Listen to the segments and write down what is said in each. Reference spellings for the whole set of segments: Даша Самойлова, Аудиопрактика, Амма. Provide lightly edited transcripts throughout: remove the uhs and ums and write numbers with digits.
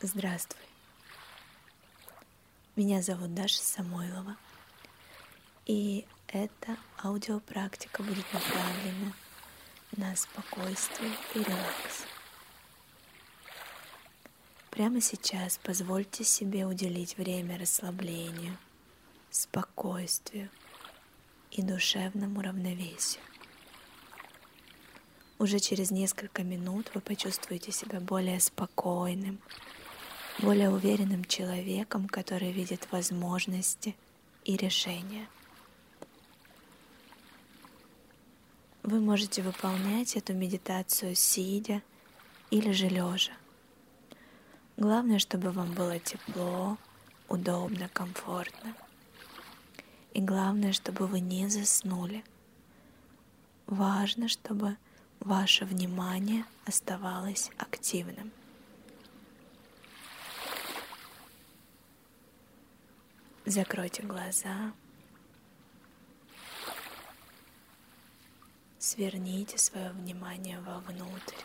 Здравствуй, меня зовут Даша Самойлова, и эта аудиопрактика будет направлена на спокойствие и релакс. Прямо сейчас позвольте себе уделить время расслаблению, спокойствию и душевному равновесию. Уже через несколько минут вы почувствуете себя более спокойным, более уверенным человеком, который видит возможности и решения. Вы можете выполнять эту медитацию сидя или же лежа. Главное, чтобы вам было тепло, удобно, комфортно. И главное, чтобы вы не заснули. Важно, чтобы ваше внимание оставалось активным. Закройте глаза, сверните свое внимание вовнутрь,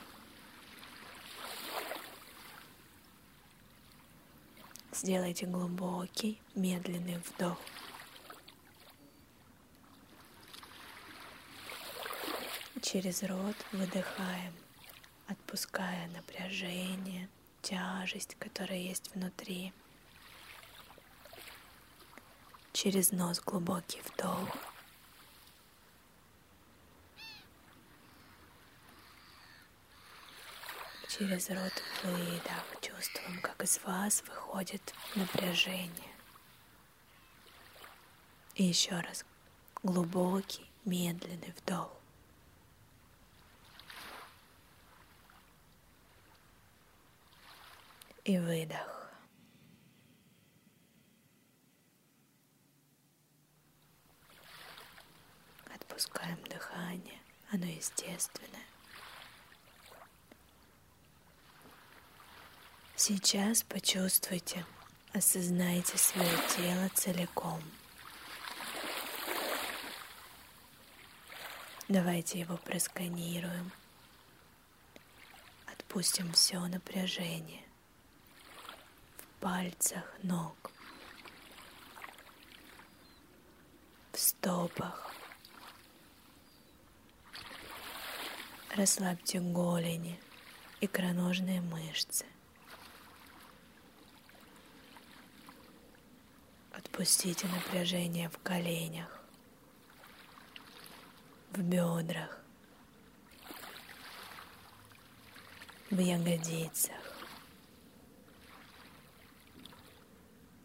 сделайте глубокий, медленный вдох и через рот выдыхаем, отпуская напряжение, тяжесть, которая есть внутри. Через нос глубокий вдох. Через рот выдох. Чувствуем, как из вас выходит напряжение. И еще раз. Глубокий, медленный вдох. И выдох. Отпускаем дыхание, оно естественное. Сейчас почувствуйте, осознайте свое тело целиком. Давайте его просканируем. Отпустим все напряжение в пальцах ног, в стопах. Расслабьте голени и икроножные мышцы. Отпустите напряжение в коленях, в бедрах, в ягодицах,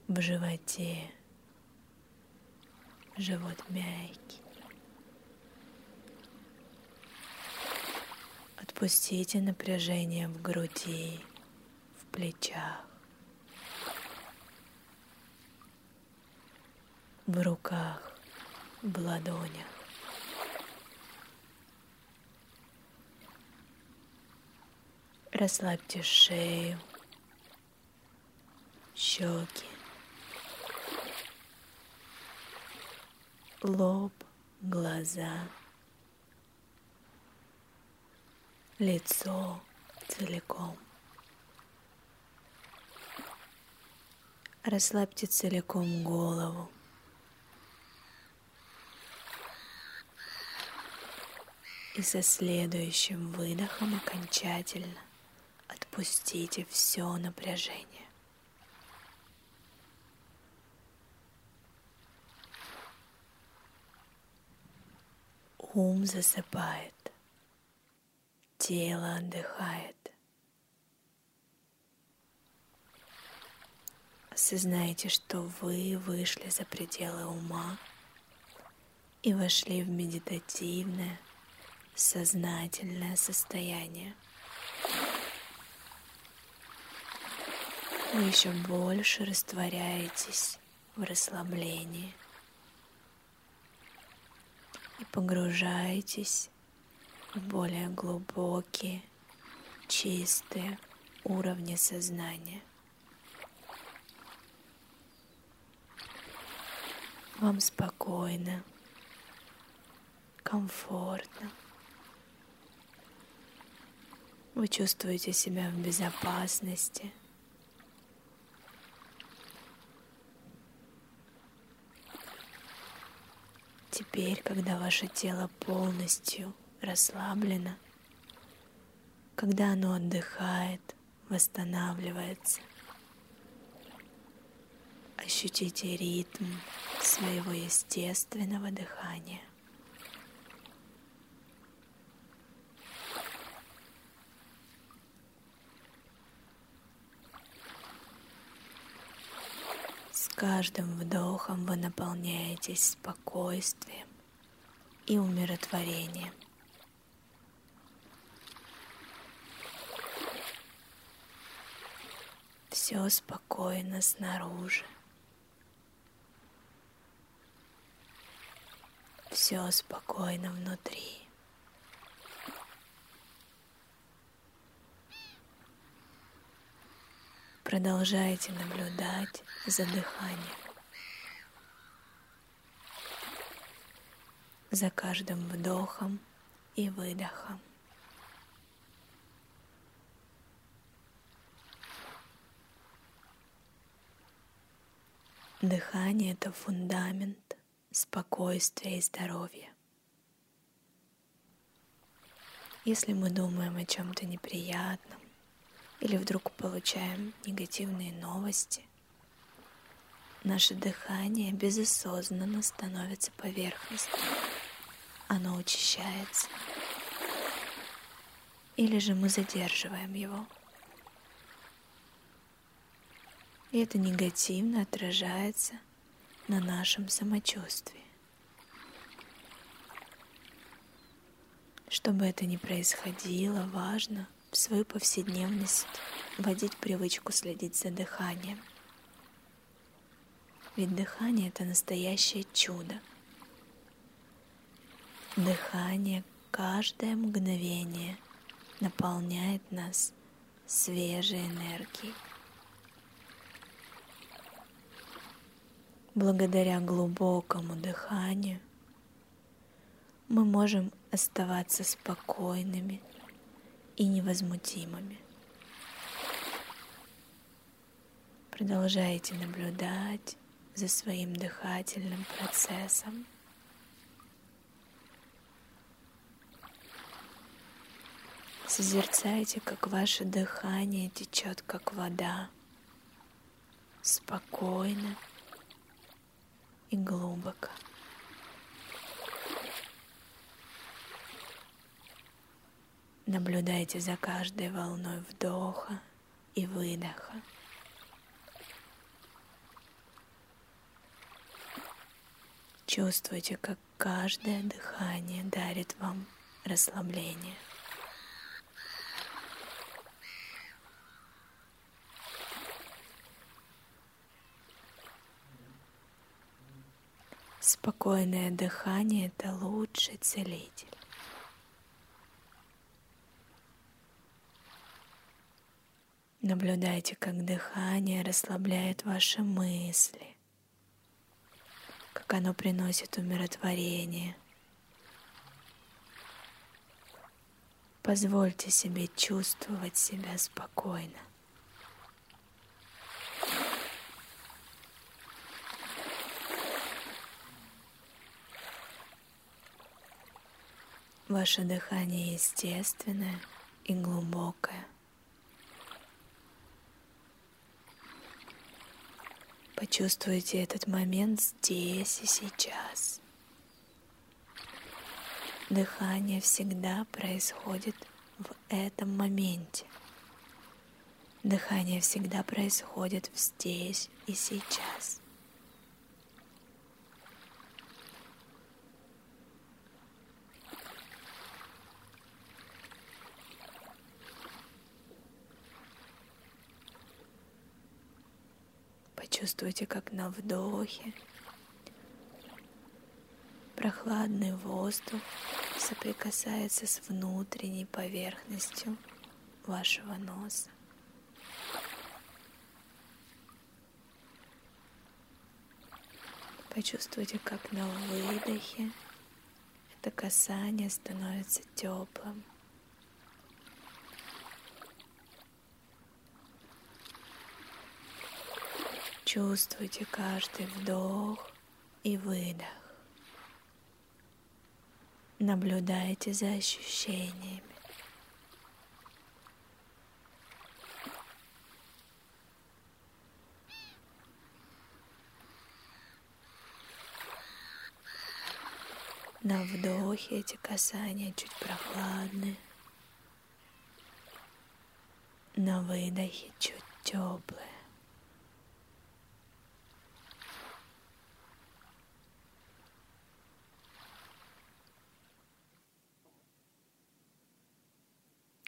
в животе. Живот мягкий. Отпустите напряжение в груди, в плечах, в руках, в ладонях. Расслабьте шею, щеки, лоб, глаза. Лицо целиком. Расслабьте целиком голову. И со следующим выдохом окончательно отпустите все напряжение. Ум засыпает. Тело отдыхает. Осознайте, что вы вышли за пределы ума и вошли в медитативное, сознательное состояние. Вы еще больше растворяетесь в расслаблении и погружаетесь в более глубокие, чистые уровни сознания. Вам спокойно, комфортно. Вы чувствуете себя в безопасности, Теперь, когда ваше тело полностью расслаблено, когда оно отдыхает, восстанавливается, ощутите ритм своего естественного дыхания. С каждым вдохом вы наполняетесь спокойствием и умиротворением. Все спокойно снаружи. Все спокойно внутри. Продолжайте наблюдать за дыханием. За каждым вдохом и выдохом. Дыхание – это фундамент спокойствия и здоровья. Если мы думаем о чем-то неприятном или вдруг получаем негативные новости, наше дыхание безосознанно становится поверхностным, оно учащается, или же мы задерживаем его. И это негативно отражается на нашем самочувствии. Чтобы это ни происходило, важно в свою повседневность вводить привычку следить за дыханием. Ведь дыхание – это настоящее чудо. Дыхание каждое мгновение наполняет нас свежей энергией. Благодаря глубокому дыханию мы можем оставаться спокойными и невозмутимыми. Продолжайте наблюдать за своим дыхательным процессом. Созерцайте, как ваше дыхание течет, как вода, спокойно и глубоко. Наблюдайте за каждой волной вдоха и выдоха. Чувствуйте, как каждое дыхание дарит вам расслабление. Спокойное дыхание – это лучший целитель. Наблюдайте, как дыхание расслабляет ваши мысли, как оно приносит умиротворение. Позвольте себе чувствовать себя спокойно. Ваше дыхание естественное и глубокое. Почувствуйте этот момент здесь и сейчас. Дыхание всегда происходит в этом моменте. Дыхание всегда происходит здесь и сейчас. Чувствуйте, как на вдохе прохладный воздух соприкасается с внутренней поверхностью вашего носа. Почувствуйте, как на выдохе это касание становится теплым. Чувствуйте каждый вдох и выдох. Наблюдайте за ощущениями. На вдохе эти касания чуть прохладные, на выдохе чуть теплые.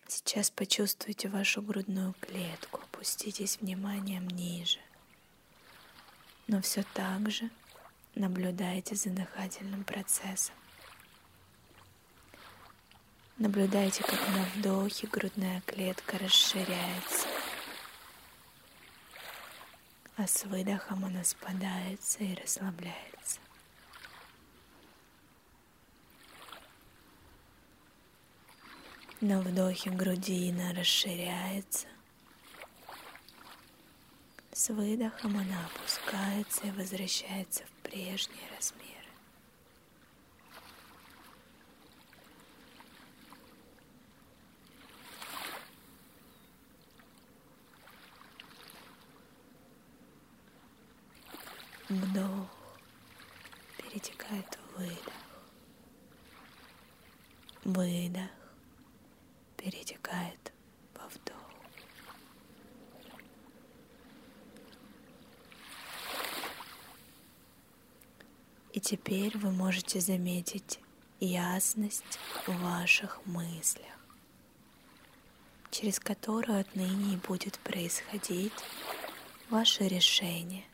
Сейчас почувствуйте вашу грудную клетку, опуститесь вниманием ниже, но все так же наблюдайте за дыхательным процессом. Наблюдайте, как на вдохе грудная клетка расширяется, а с выдохом она спадается и расслабляется. На вдохе грудина расширяется, с выдохом она опускается и возвращается в прежние размеры. Вдох перетекает в выдох, выдох перетекает во вдох. И теперь вы можете заметить ясность в ваших мыслях, через которую отныне и будет происходить ваше решение.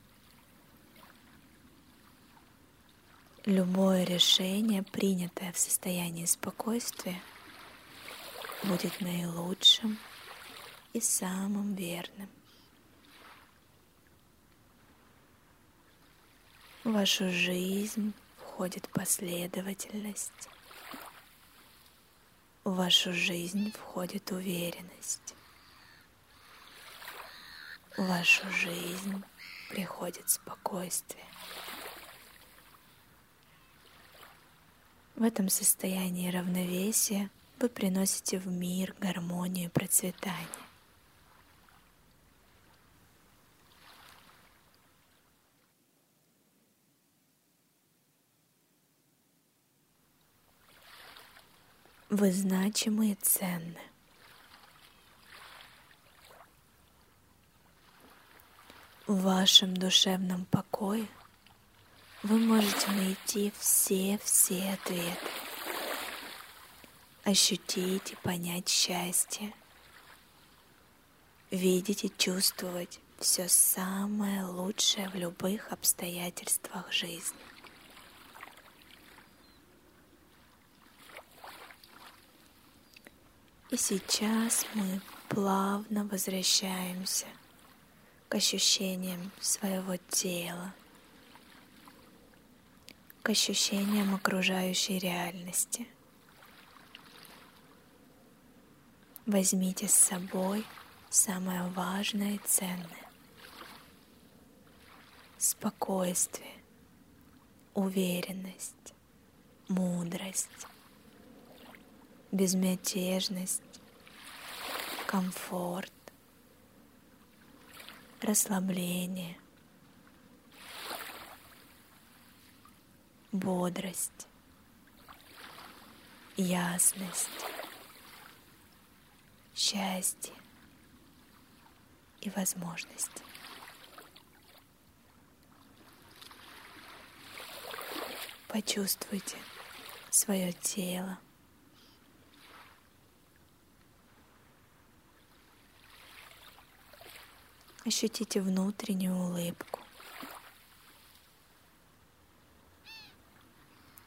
Любое решение, принятое в состоянии спокойствия, будет наилучшим и самым верным. В вашу жизнь входит последовательность, в вашу жизнь входит уверенность, в вашу жизнь приходит спокойствие. В этом состоянии равновесия вы приносите в мир гармонию и процветание. Вы значимы и ценны. В вашем душевном покое вы можете найти все ответы, ощутить и понять счастье, видеть и чувствовать все самое лучшее в любых обстоятельствах жизни. И сейчас мы плавно возвращаемся к ощущениям своего тела, к ощущениям окружающей реальности. Возьмите с собой самое важное и ценное – спокойствие, уверенность, мудрость, безмятежность, комфорт, расслабление, бодрость, ясность, счастье и возможности. Почувствуйте свое тело. Ощутите внутреннюю улыбку.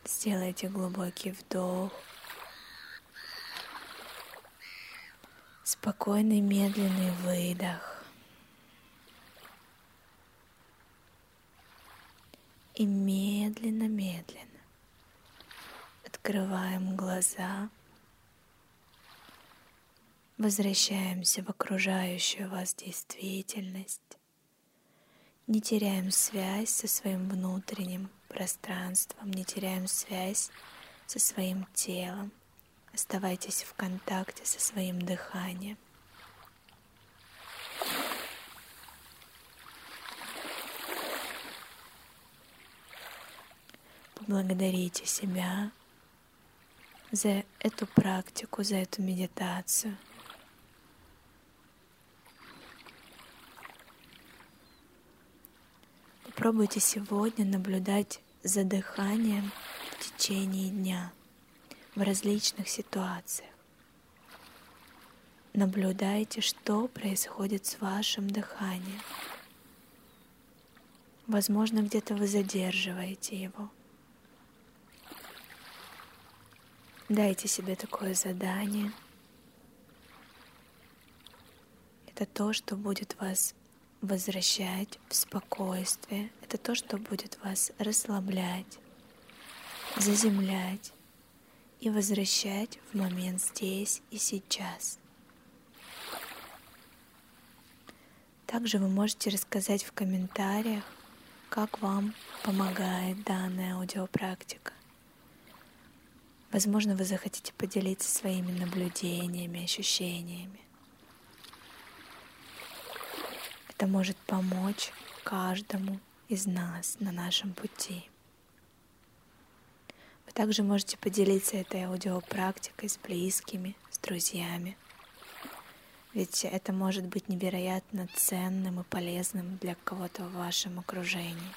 Сделайте глубокий вдох. Спокойный, медленный выдох. И медленно открываем глаза. Возвращаемся в окружающую вас действительность. Не теряем связь со своим внутренним пространством, не теряем связь со своим телом. Оставайтесь в контакте со своим дыханием. Поблагодарите себя за эту практику, за эту медитацию. Попробуйте сегодня наблюдать за дыханием в течение дня, в различных ситуациях. Наблюдайте, что происходит с вашим дыханием. Возможно, где-то вы задерживаете его. Дайте себе такое задание. Это то, что будет вас возвращать в спокойствие. Это то, что будет вас расслаблять, заземлять и возвращать в момент здесь и сейчас. Также вы можете рассказать в комментариях, как вам помогает данная аудиопрактика. Возможно, вы захотите поделиться своими наблюдениями, ощущениями. Это может помочь каждому из нас на нашем пути. Вы также можете поделиться этой аудиопрактикой с близкими, с друзьями. Ведь это может быть невероятно ценным и полезным для кого-то в вашем окружении.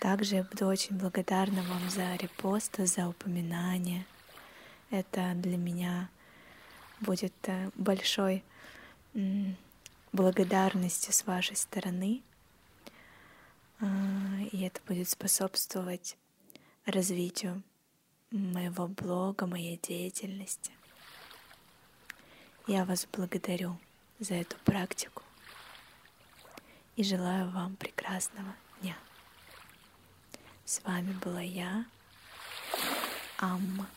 Также я буду очень благодарна вам за репосты, за упоминания. Это для меня будет большой благодарностью с вашей стороны, и это будет способствовать развитию моего блога, моей деятельности. Я вас благодарю за эту практику и желаю вам прекрасного дня. С вами была я, Амма.